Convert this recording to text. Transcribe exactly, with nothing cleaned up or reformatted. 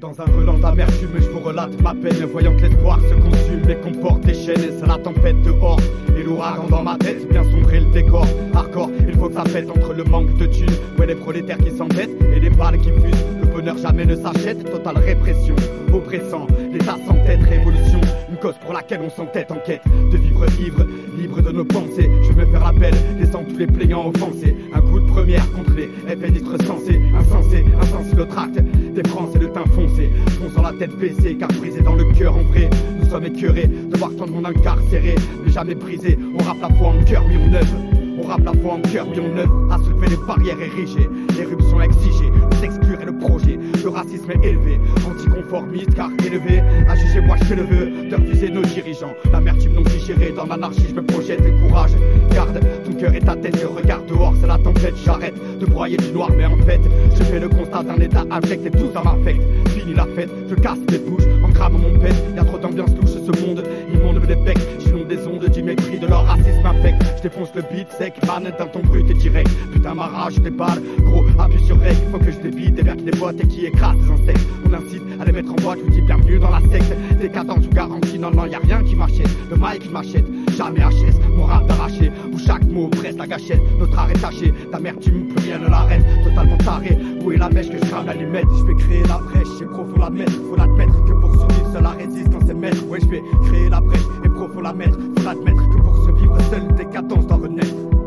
Dans un relent d'amertume, je vous relate ma peine, voyant que l'espoir se consume et qu'on porte les chaînes. Et c'est la tempête dehors, et l'ouragan dans ma tête, bien sombrer le décor. Hardcore, il faut que ça pète entre le manque de thunes, ouais, les prolétaires qui s'endettent et les balles qui fusent. Le bonheur jamais ne s'achète, totale répression, oppressant, l'état sans tête, révolution. Une cause pour laquelle on s'entête en quête de vivre libre, libre de nos pensées. Je vais me faire la belle, laissant tous les plaignants offensés. Un coup de première contre les F N istes sensés, insensés, insensés, le tract des Français, le teint foncé. Fonçant la tête baissée, car brisé dans le cœur en vrai. Nous sommes écœurés de voir tant de monde incarcéré, mais jamais brisé. On rappe la foi en cœur, oui on œuvre. On rappe la foi en cœur, oui on œuvre. À soulever les barrières érigées, l'éruption exigée, s'exclure et le projet. Le racisme est élevé, anticonformiste car élevé. À juger, moi je fais le vœu de refuser nos dirigeants. L'amertume non digérée, dans l'anarchie je me projette. Et courage, garde ton cœur et ta tête. Le regard dehors, c'est la tempête. J'arrête de broyer du noir, mais en fait, je fais le constat d'un état abject et tout ça m'affecte. Fini la fête, je casse mes bouches, en crame mon pète. Y'a trop d'ambiance louche, ce monde immonde me dépecte. Je longe des ondes du mépris de leur racisme infect. Je défonce le beat sec, man d'un ton brut et direct. Putain, ma rage, des balles, gros, appuie sur rec. Faut que je débite des verres qui déboîtent et qui écrasent les insectes. On incite à les mettre en boîte, je vous dis bienvenue dans la secte. Décadence, je vous garantis, non, non, y'a rien qui m'achète. Le mic, je m'achète, jamais H S, mon rap d'arraché. Où chaque mot presse la gâchette, notre art est taché. D'amertume, plus rien ne l'arrête, totalement taré. Où est la mèche que je crame l'allumette? Je vais créer la brèche, c'est profond la mettre. Faut l'admettre que pour survivre, seul la résistance est maître. Ouais, je vais créer la brèche, et profond la mettre. Faut l'admettre que pour survivre, seule décadence doit renaître.